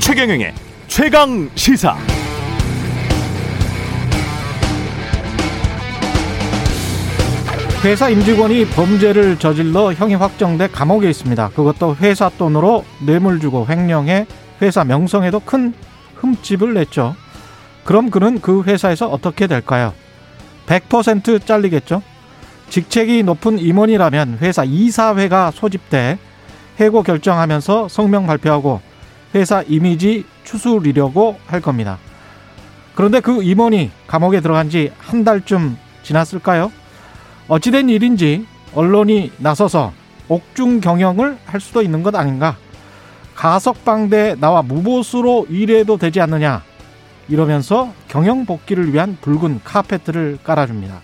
최경영의 최강 시사. 회사 임직원이 범죄를 저질러 형이 확정돼 감옥에 있습니다. 그것도 회사 돈으로 뇌물 주고 횡령해 회사 명성에도 큰 흠집을 냈죠. 그럼 그는 그 회사에서 어떻게 될까요? 100% 잘리겠죠. 직책이 높은 임원이라면 회사 이사회가 소집돼 해고 결정하면서 성명 발표하고 회사 이미지 추스리려고 할 겁니다. 그런데 그 임원이 감옥에 들어간 지 한 달쯤 지났을까요? 어찌된 일인지 언론이 나서서 옥중 경영을 할 수도 있는 것 아닌가? 가석방돼 나와 무보수로 일해도 되지 않느냐? 이러면서 경영 복귀를 위한 붉은 카페트를 깔아줍니다.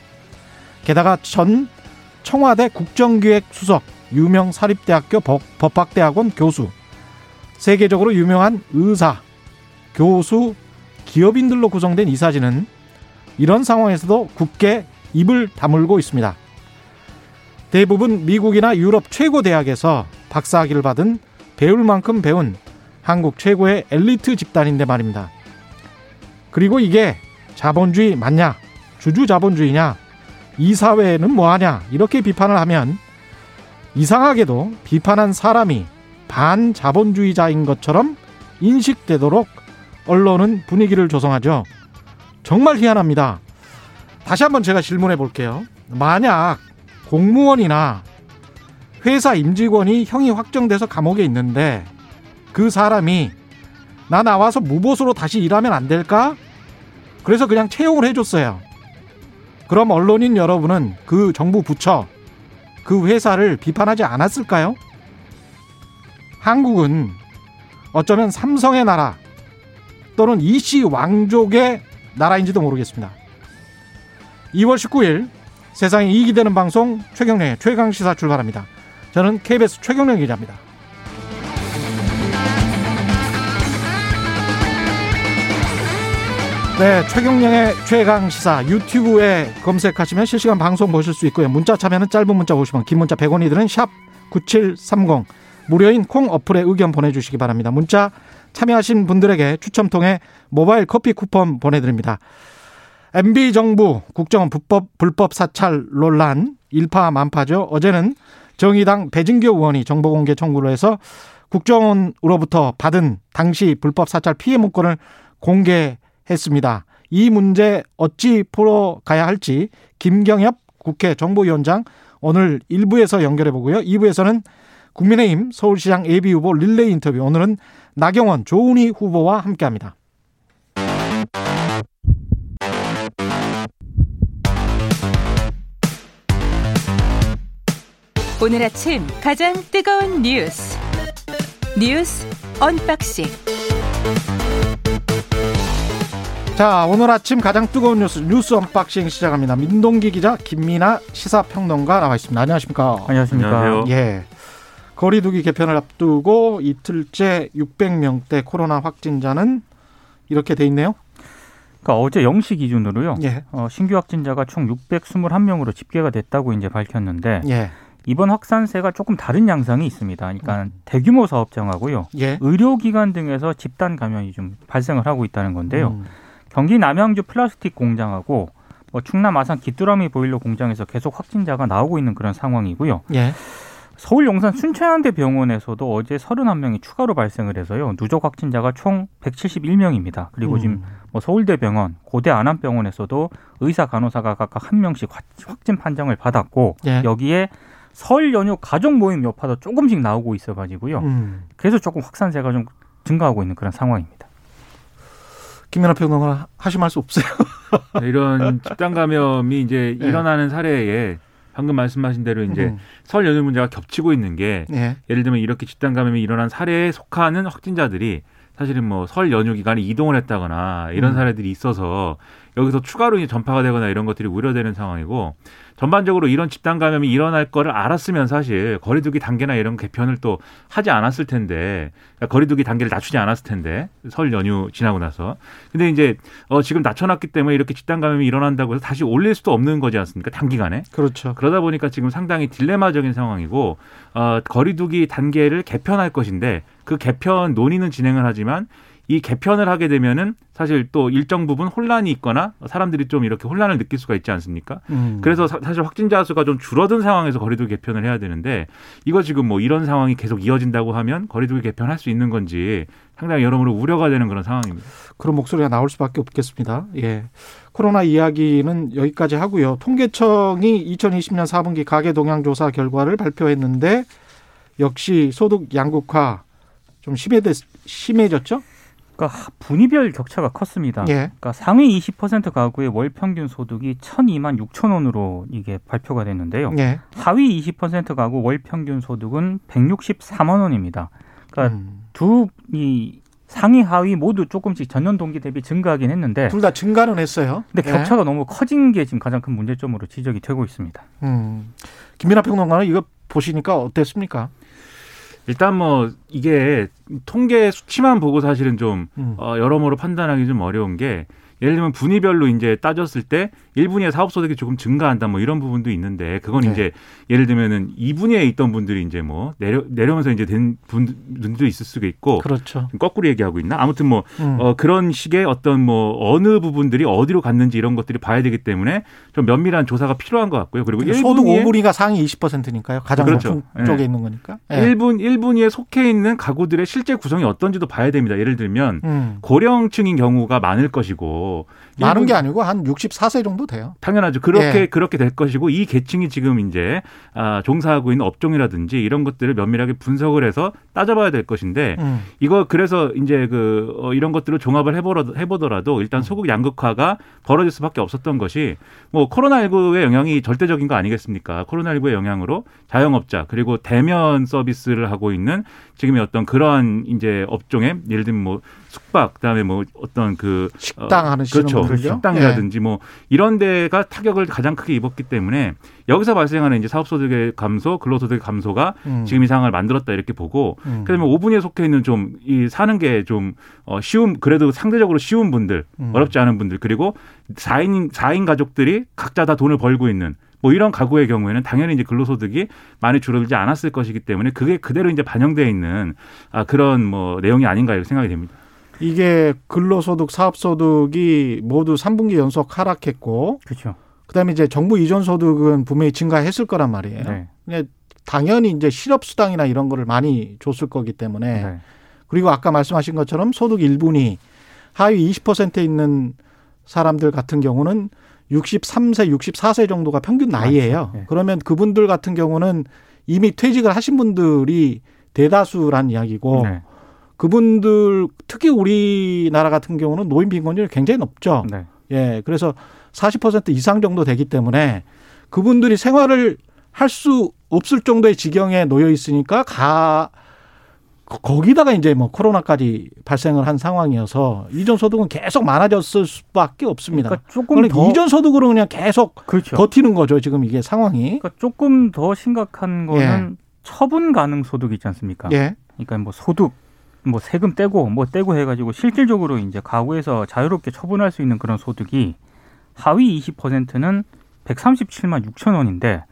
게다가 전 청와대 국정기획수석, 유명 사립대학교 법학대학원 교수, 세계적으로 유명한 의사, 교수, 기업인들로 구성된 이사진은 이런 상황에서도 굳게 입을 다물고 있습니다. 대부분 미국이나 유럽 최고 대학에서 박사학위를 받은 배울 만큼 배운 한국 최고의 엘리트 집단인데 말입니다. 그리고 이게 자본주의 맞냐, 주주자본주의냐, 이사회는 뭐하냐 이렇게 비판을 하면 이상하게도 비판한 사람이 반자본주의자인 것처럼 인식되도록 언론은 분위기를 조성하죠. 정말 희한합니다. 다시 한번 제가 질문해 볼게요. 만약 공무원이나 회사 임직원이 형이 확정돼서 감옥에 있는데 그 사람이 나 나와서 무보수로 다시 일하면 안 될까? 그래서 그냥 채용을 해줬어요. 그럼 언론인 여러분은 그 정부 부처, 그 회사를 비판하지 않았을까요? 한국은 어쩌면 삼성의 나라 또는 이씨 왕족의 나라인지도 모르겠습니다. 2월 19일 세상에 이익이 되는 방송 최경련의 최강시사 출발합니다. 저는 KBS 최경련 기자입니다. 네, 최경련의 최강시사 유튜브에 검색하시면 실시간 방송 보실 수 있고요. 문자 참여는 짧은 문자 50원, 긴 문자 100원이 드는 샵 9730 무료인 콩 어플에 의견 보내주시기 바랍니다. 문자 참여하신 분들에게 추첨 통해 모바일 커피 쿠폰 보내드립니다. MB정부 국정원 불법 사찰 논란 일파만파죠. 어제는 정의당 배준규 의원이 정보공개 청구를 해서 국정원으로부터 받은 당시 불법 사찰 피해 문건을 공개했습니다. 이 문제 어찌 풀어가야 할지 김경협 국회 정보위원장 오늘 1부에서 연결해보고요. 2부에서는 국민의힘 서울시장 예비후보 릴레이 인터뷰, 오늘은 나경원, 조은희 후보와 함께합니다. 오늘 아침 가장 뜨거운 뉴스 언박싱. 자, 오늘 아침 가장 뜨거운 뉴스 언박싱 시작합니다. 민동기 기자, 김미나 시사평론가 나와 있습니다. 안녕하십니까? 안녕하십니까? 예. 거리두기 개편을 앞두고 이틀째 600명대 코로나 확진자는 이렇게 돼 있네요. 그러니까 어제 0시 기준으로요. 예. 신규 확진자가 총 621명으로 집계가 됐다고 이제 밝혔는데. 예. 이번 확산세가 조금 다른 양상이 있습니다. 그러니까 대규모 사업장하고요, 예, 의료기관 등에서 집단 감염이 좀 발생을 하고 있다는 건데요. 경기 남양주 플라스틱 공장하고 충남 아산 기뚜라미 보일러 공장에서 계속 확진자가 나오고 있는 그런 상황이고요. 예. 서울 용산 순천향대 병원에서도 어제 31명이 추가로 발생을 해서요, 누적 확진자가 총 171명입니다. 그리고 지금 서울대병원, 고대 안암병원에서도 의사, 간호사가 각각 1명씩 확진 판정을 받았고, 예, 여기에 설 연휴 가족 모임 여파도 조금씩 나오고 있어가지고요. 그래서 조금 확산세가 좀 증가하고 있는 그런 상황입니다. 김연아 평론가 하시면 할 수 없어요. 이런 집단 감염이 이제 일어나는 사례에 방금 말씀하신 대로 이제 설 연휴 문제가 겹치고 있는 게, 예, 예를 들면 이렇게 집단 감염이 일어난 사례에 속하는 확진자들이 사실은 뭐 설 연휴 기간에 이동을 했다거나 이런 사례들이 있어서 여기서 추가로 이제 전파가 되거나 이런 것들이 우려되는 상황이고, 전반적으로 이런 집단 감염이 일어날 거를 알았으면 사실 거리두기 단계나 이런 개편을 또 하지 않았을 텐데, 그러니까 거리두기 단계를 낮추지 않았을 텐데, 설 연휴 지나고 나서. 근데 이제 지금 낮춰놨기 때문에 이렇게 집단 감염이 일어난다고 해서 다시 올릴 수도 없는 거지 않습니까? 단기간에. 그렇죠. 그러다 보니까 지금 상당히 딜레마적인 상황이고, 거리두기 단계를 개편할 것인데 그 개편 논의는 진행을 하지만 이 개편을 하게 되면은 사실 또 일정 부분 혼란이 있거나 사람들이 좀 이렇게 혼란을 느낄 수가 있지 않습니까? 그래서 사실 확진자 수가 좀 줄어든 상황에서 거리두기 개편을 해야 되는데, 이거 지금 뭐 이런 상황이 계속 이어진다고 하면 거리두기 개편할 수 있는 건지 상당히 여러모로 우려가 되는 그런 상황입니다. 그런 목소리가 나올 수밖에 없겠습니다. 예, 코로나 이야기는 여기까지 하고요. 통계청이 2020년 4분기 가계동향조사 결과를 발표했는데 역시 소득 양극화 좀 심해졌죠? 그러니까 분위별 격차가 컸습니다. 예. 그러니까 상위 20% 가구의 월 평균 소득이 1,002만 6천 원으로 이게 발표가 됐는데요. 예. 하위 20% 가구 월 평균 소득은 164만 원입니다. 그러니까 이 상위 하위 모두 조금씩 전년 동기 대비 증가하긴 했는데 둘 다 증가는 했어요. 근데 예. 격차가 너무 커진 게 지금 가장 큰 문제점으로 지적이 되고 있습니다. 김민하 평론가는 이거 보시니까 어땠습니까? 일단 뭐 이게 통계 수치만 보고 사실은 좀 여러모로 판단하기 좀 어려운 게, 예를 들면 분위별로 이제 따졌을 때 1분위의 사업소득이 조금 증가한다 뭐 이런 부분도 있는데, 그건 네. 이제 예를 들면은 2분위에 있던 분들이 이제 뭐 내려오면서 이제 된 분들도 있을 수가 있고. 그렇죠. 거꾸로 얘기하고 있나? 아무튼 뭐 그런 식의 어떤 뭐 어느 부분들이 어디로 갔는지 이런 것들이 봐야 되기 때문에 좀 면밀한 조사가 필요한 것 같고요. 그리고 소득 5분위가 상위 20%니까요. 가장 높은 그렇죠. 쪽에 네. 있는 거니까. 네. 1분위에 속해 있는 가구들의 실제 구성이 어떤지도 봐야 됩니다. 예를 들면 고령층인 경우가 많을 것이고, 많은 게 아니고 한 64세 정도 돼요. 당연하죠. 그렇게 될 것이고, 이 계층이 지금 이제 종사하고 있는 업종이라든지 이런 것들을 면밀하게 분석을 해서 따져봐야 될 것인데, 이거 그래서 이제 이런 것들을 종합을 해보더라도 일단 소득 양극화가 벌어질 수밖에 없었던 것이, 뭐 코로나19의 영향이 절대적인 거 아니겠습니까? 코로나19의 영향으로 자영업자 그리고 대면 서비스를 하고 있는 지금의 어떤 그러한 이제 업종에, 예를 들면 뭐 숙박, 그다음에 뭐 어떤 식당 하는 그렇죠. 식당이라든지 예. 뭐 이런 데가 타격을 가장 크게 입었기 때문에 여기서 발생하는 이제 사업소득의 감소, 근로소득의 감소가 지금 이 상황을 만들었다 이렇게 보고, 그다음에 5분위에 속해 있는 좀 이 사는 게 좀 쉬운, 그래도 상대적으로 쉬운 분들, 어렵지 않은 분들, 그리고 4인 가족들이 각자 다 돈을 벌고 있는 뭐 이런 가구의 경우에는 당연히 이제 근로소득이 많이 줄어들지 않았을 것이기 때문에 그게 그대로 이제 반영되어 있는 그런 뭐 내용이 아닌가 이렇게 생각이 됩니다. 이게 근로소득, 사업소득이 모두 3분기 연속 하락했고, 그렇죠. 그다음에 이제 정부 이전 소득은 분명히 증가했을 거란 말이에요. 네. 근데 당연히 이제 실업수당이나 이런 거를 많이 줬을 거기 때문에 네. 그리고 아까 말씀하신 것처럼 소득 1분위 하위 20%에 있는 사람들 같은 경우는 63세, 64세 정도가 평균 나이예요. 네. 그러면 그분들 같은 경우는 이미 퇴직을 하신 분들이 대다수란 이야기고 네. 그분들 특히 우리나라 같은 경우는 노인 빈곤율이 굉장히 높죠. 네. 예, 그래서 40% 이상 정도 되기 때문에 그분들이 생활을 할 수 없을 정도의 지경에 놓여 있으니까 거기다가 이제 뭐 코로나까지 발생을 한 상황이어서 이전 소득은 계속 많아졌을 수밖에 없습니다. 그러니까 조금 더 이전 소득으로 그냥 계속 그렇죠. 버티는 거죠. 지금 이게 상황이. 그러니까 조금 더 심각한 거는 예. 처분 가능 소득이 있지 않습니까? 예. 그러니까 뭐 소득, 뭐 세금 떼고 뭐 떼고 해가지고 실질적으로 이제 가구에서 자유롭게 처분할 수 있는 그런 소득이 하위 20%는 137만 6천 원인데.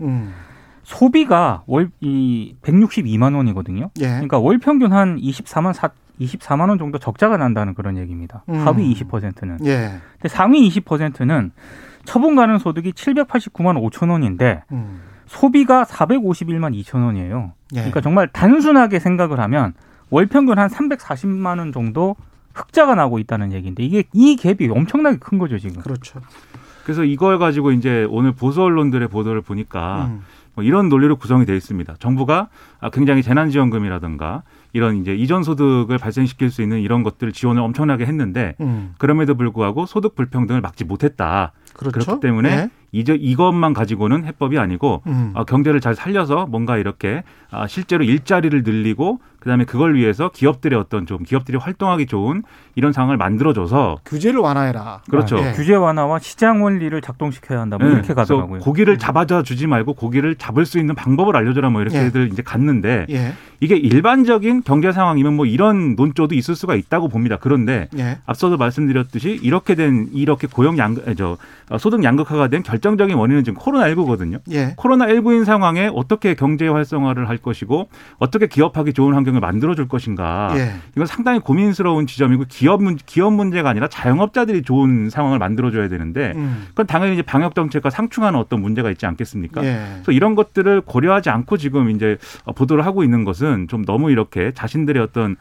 소비가 이 162만 원이거든요. 예. 그러니까 월 평균 한 24만 원 정도 적자가 난다는 그런 얘기입니다. 하위 20%는. 예. 근데 상위 20%는 처분 가능 소득이 789만 5천 원인데 소비가 451만 2천 원이에요. 예. 그러니까 정말 단순하게 생각을 하면 월 평균 한 340만 원 정도 흑자가 나고 있다는 얘기인데, 이게 이 갭이 엄청나게 큰 거죠, 지금. 그렇죠. 그래서 이걸 가지고 이제 오늘 보수 언론들의 보도를 보니까 뭐 이런 논리로 구성이 되어 있습니다. 정부가 굉장히 재난지원금이라든가 이런 이제 이전 소득을 발생시킬 수 있는 이런 것들을 지원을 엄청나게 했는데 그럼에도 불구하고 소득 불평등을 막지 못했다. 그렇죠? 그렇기 때문에 네. 이것만 가지고는 해법이 아니고 경제를 잘 살려서 뭔가 이렇게 실제로 일자리를 늘리고 그다음에 그걸 위해서 기업들의 어떤 좀 기업들이 활동하기 좋은 이런 상황을 만들어줘서 규제를 완화해라. 그렇죠. 아, 예. 규제 완화와 시장 원리를 작동시켜야 한다. 뭐 이렇게 가더라고요. 고기를 잡아다 주지 말고 고기를 잡을 수 있는 방법을 알려줘라. 뭐 이렇게들 이제 갔는데 이게 일반적인 경제 상황이면 뭐 이런 논조도 있을 수가 있다고 봅니다. 그런데 앞서도 말씀드렸듯이 이렇게 소득 양극화가 된 결정적인 원인은 지금 코로나19거든요. 코로나19인 상황에 어떻게 경제 활성화를 할 것이고 어떻게 기업하기 좋은 환경 을 만들어줄 것인가. 이건 상당히 고민스러운 지점이고 기업 문제가 아니라 자영업자들이 좋은 상황을 만들어줘야 되는데 그건 당연히 이제 방역 정책과 상충하는 어떤 문제가 있지 않겠습니까? 그래서 이런 것들을 고려하지 않고 지금 이제 보도를 하고 있는 것은 좀 너무 이렇게 자신들의 어떤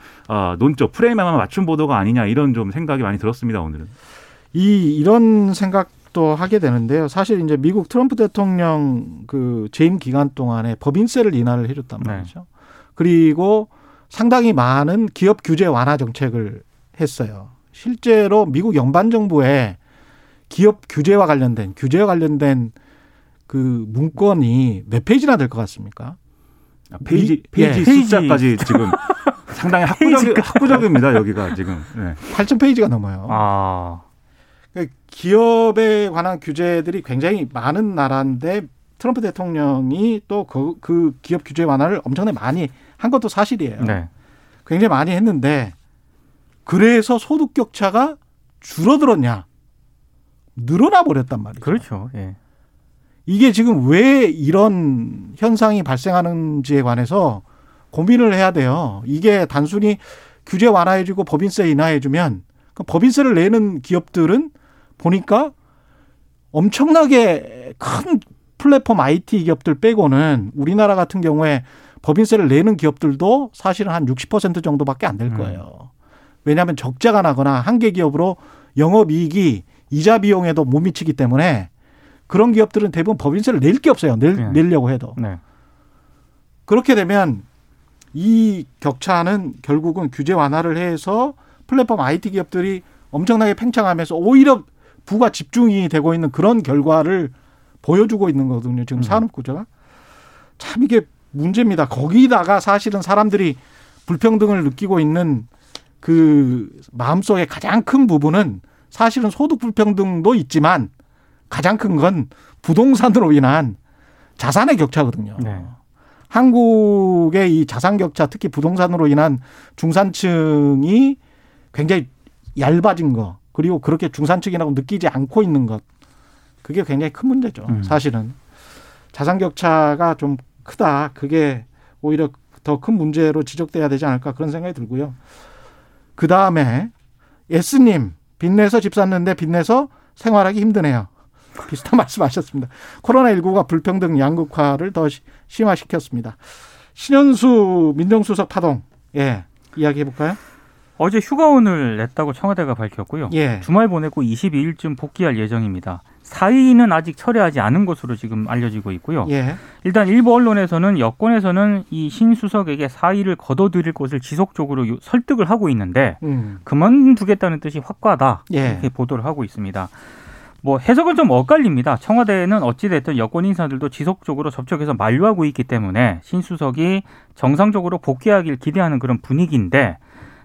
논조 프레임에만 맞춘 보도가 아니냐 이런 좀 생각이 많이 들었습니다 오늘은. 이런 생각도 하게 되는데요. 사실 이제 미국 트럼프 대통령 그 재임 기간 동안에 법인세를 인하를 해줬단 말이죠. 그리고 상당히 많은 기업 규제 완화 정책을 했어요. 실제로 미국 연방 정부에 기업 규제와 관련된 그 문건이 몇 페이지나 될 것 같습니까? 페이지 숫자까지 지금 상당히 학구적입니다. 여기가 지금 8,000페이지가 넘어요. 그러니까 기업에 관한 규제들이 굉장히 많은 나라인데 트럼프 대통령이 또 그 기업 규제 완화를 엄청나게 많이 한 것도 사실이에요. 굉장히 많이 했는데 그래서 소득 격차가 줄어들었냐? 늘어나 버렸단 말이죠. 그렇죠. 이게 지금 왜 이런 현상이 발생하는지에 관해서 고민을 해야 돼요. 이게 단순히 규제 완화해주고 법인세 인하해주면 법인세를 내는 기업들은 보니까 엄청나게 큰 플랫폼 IT 기업들 빼고는 우리나라 같은 경우에 법인세를 내는 기업들도 사실은 한 60% 정도밖에 안 될 거예요. 왜냐하면 적자가 나거나 한계 기업으로 영업이익이 이자 비용에도 못 미치기 때문에 그런 기업들은 대부분 법인세를 낼 게 없어요. 내려고 해도. 그렇게 되면 이 격차는 결국은 규제 완화를 해서 플랫폼 IT 기업들이 엄청나게 팽창하면서 오히려 부가 집중이 되고 있는 그런 결과를 보여주고 있는 거거든요. 지금 산업구조가. 참 이게 문제입니다. 거기다가 사실은 사람들이 불평등을 느끼고 있는 그 마음속에 가장 큰 부분은 사실은 소득 불평등도 있지만 가장 큰 건 부동산으로 인한 자산의 격차거든요. 한국의 이 자산 격차 특히 부동산으로 인한 중산층이 굉장히 얇아진 거 그리고 그렇게 중산층이라고 느끼지 않고 있는 것. 그게 굉장히 큰 문제죠. 사실은 자산 격차가 좀 크다. 그게 오히려 더 큰 문제로 지적돼야 되지 않을까 그런 생각이 들고요. 그다음에 S님 빚내서 집 샀는데 빚내서 생활하기 힘드네요. 비슷한 말씀하셨습니다. 코로나19가 불평등 양극화를 더 심화시켰습니다. 신현수 민정수석 파동 이야기해 볼까요? 어제 휴가온을 냈다고 청와대가 밝혔고요. 주말 보내고 22일쯤 복귀할 예정입니다. 사의는 아직 철회하지 않은 것으로 지금 알려지고 있고요. 일단 일부 언론에서는 여권에서는 이 신 수석에게 사의를 거둬들일 것을 지속적으로 설득을 하고 있는데 그만두겠다는 뜻이 확고하다 이렇게 보도를 하고 있습니다. 뭐 해석은 좀 엇갈립니다. 청와대는 어찌됐든 여권 인사들도 지속적으로 접촉해서 만류하고 있기 때문에 신 수석이 정상적으로 복귀하길 기대하는 그런 분위기인데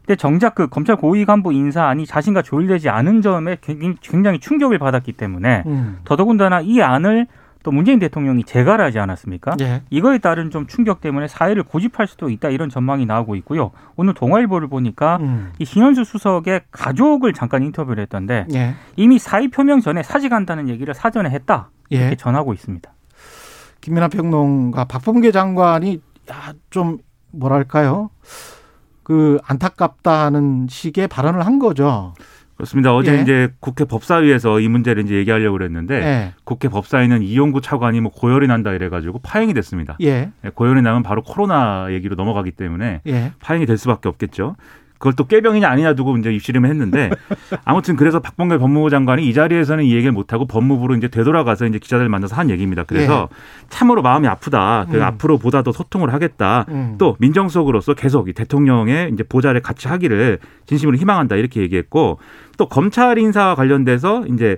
근데 정작 그 검찰 고위 간부 인사안이 자신과 조율되지 않은 점에 굉장히 충격을 받았기 때문에 더더군다나 이 안을 또 문재인 대통령이 재가하지 않았습니까? 이거에 따른 좀 충격 때문에 사회를 고집할 수도 있다 이런 전망이 나오고 있고요. 오늘 동아일보를 보니까 이 신현수 수석의 가족을 잠깐 인터뷰를 했던데 이미 사의 표명 전에 사직한다는 얘기를 사전에 했다 이렇게 전하고 있습니다. 김미나 평론가 박범계 장관이 좀 뭐랄까요? 그 안타깝다는 식의 발언을 한 거죠. 그렇습니다. 어제 이제 국회 법사위에서 이 문제를 이제 얘기하려고 그랬는데 국회 법사위는 이용구 차관이 뭐 고열이 난다 이래가지고 파행이 됐습니다. 고열이 나면 바로 코로나 얘기로 넘어가기 때문에 파행이 될 수밖에 없겠죠. 그걸 또 꾀병이냐 아니냐 두고 이제 입씨름을 했는데 아무튼 그래서 박범계 법무부 장관이 이 자리에서는 이 얘기를 못하고 법무부로 이제 되돌아가서 이제 기자들 만나서 한 얘기입니다. 그래서 참으로 마음이 아프다. 앞으로 보다 더 소통을 하겠다. 또 민정수석으로서 계속 이 대통령의 이제 보좌를 같이 하기를 진심으로 희망한다. 이렇게 얘기했고 또 검찰 인사와 관련돼서 이제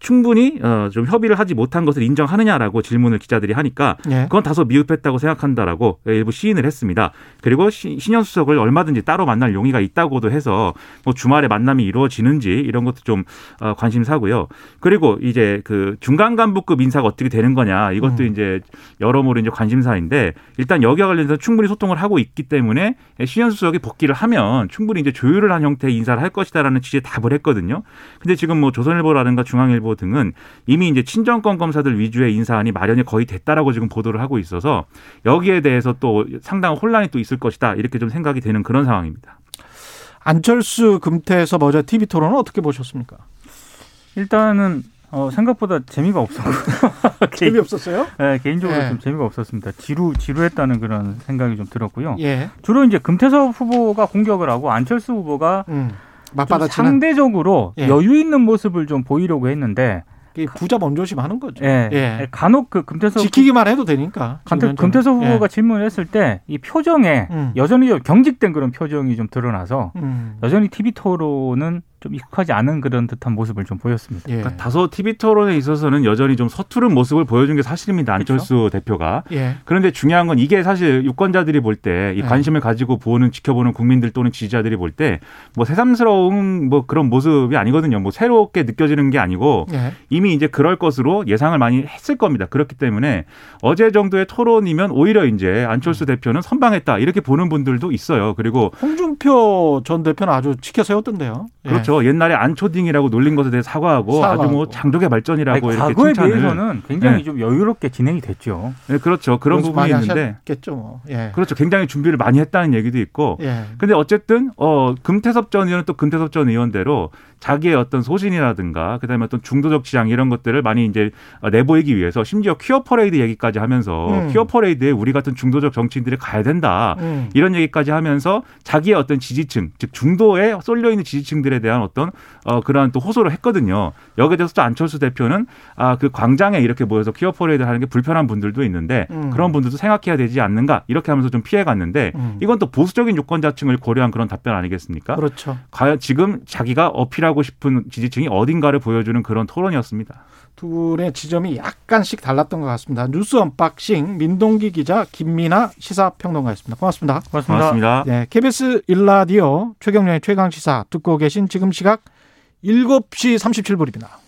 충분히 좀 협의를 하지 못한 것을 인정하느냐라고 질문을 기자들이 하니까 예. 그건 다소 미흡했다고 생각한다라고 일부 시인을 했습니다. 그리고 신현수 수석을 얼마든지 따로 만날 용의가 있다고도 해서 뭐 주말에 만남이 이루어지는지 이런 것도 좀 관심사고요. 그리고 이제 그 중간 간부급 인사가 어떻게 되는 거냐 이것도 이제 여러모로 이제 관심사인데 일단 여기와 관련해서 충분히 소통을 하고 있기 때문에 신현수 수석이 복귀를 하면 충분히 이제 조율을 한 형태의 인사를 할 것이다라는 취지에 답을 했거든요. 근데 지금 뭐 조선일보라든가 중앙일보 등은 이미 이제 친정권 검사들 위주의 인사안이 마련이 거의 됐다라고 지금 보도를 하고 있어서 여기에 대해서 또 상당한 혼란이 또 있을 것이다 이렇게 좀 생각이 되는 그런 상황입니다. 안철수 금태섭 어제 TV 토론은 어떻게 보셨습니까? 일단은 생각보다 재미가 없었고요. 재미없었어요? 네, 개인적으로 좀 재미가 없었습니다. 지루했다는 그런 생각이 좀 들었고요. 예. 주로 이제 금태섭 후보가 공격을 하고 안철수 후보가 상대적으로 여유 있는 모습을 좀 보이려고 했는데 부자 몸조심하는 거죠. 예. 예. 간혹 그 금태섭 지키기만 해도 되니까. 금태섭 후보가 질문을 했을 때 이 표정에 여전히 경직된 그런 표정이 좀 드러나서 여전히 TV 토론은 좀 익숙하지 않은 그런 듯한 모습을 좀 보였습니다. 예. 그러니까 다소 TV 토론에 있어서는 여전히 좀 서투른 모습을 보여준 게 사실입니다. 안철수 그렇죠? 대표가. 예. 그런데 중요한 건 이게 사실 유권자들이 볼 때 이 관심을 가지고 보는 지켜보는 국민들 또는 지지자들이 볼 때 뭐 새삼스러운 뭐 그런 모습이 아니거든요. 뭐 새롭게 느껴지는 게 아니고 이미 이제 그럴 것으로 예상을 많이 했을 겁니다. 그렇기 때문에 어제 정도의 토론이면 오히려 이제 안철수 대표는 선방했다 이렇게 보는 분들도 있어요. 그리고 홍준표 전 대표는 아주 치켜세웠던데요. 그렇죠. 옛날에 안초딩이라고 놀린 것에 대해 사과하고. 아주 뭐 장족의 발전이라고 아니, 이렇게 칭찬을. 과거에 비해서는 굉장히 좀 여유롭게 진행이 됐죠. 네, 그렇죠. 그런 부분이 있는데. 하셨겠죠, 뭐. 예. 그렇죠. 굉장히 준비를 많이 했다는 얘기도 있고. 그런데 어쨌든 금태섭 전 의원은 또 금태섭 전 의원대로 자기의 어떤 소신이라든가 그다음에 어떤 중도적 지향 이런 것들을 많이 이제 내보이기 위해서 심지어 퀴어 퍼레이드 얘기까지 하면서 퀴어 퍼레이드에 우리 같은 중도적 정치인들이 가야 된다. 이런 얘기까지 하면서 자기의 어떤 지지층, 즉 중도에 쏠려 있는 지지층들에 대한 어떤 그러한 또 호소를 했거든요. 여기에 대해서 또 안철수 대표는 그 광장에 이렇게 모여서 퀴어 퍼레이드를 하는 게 불편한 분들도 있는데 그런 분들도 생각해야 되지 않는가 이렇게 하면서 좀 피해갔는데 이건 또 보수적인 유권자층을 고려한 그런 답변 아니겠습니까? 그렇죠. 과연 지금 자기가 어필하고 싶은 지지층이 어딘가를 보여주는 그런 토론이었습니다. 두 분의 지점이 약간씩 달랐던 것 같습니다. 뉴스 언박싱 민동기 기자 김미나 시사평론가였습니다. 고맙습니다. 고맙습니다. 네, KBS 1라디오 최경련의 최강 시사 듣고 계신 지금 시각 7시 37분입니다.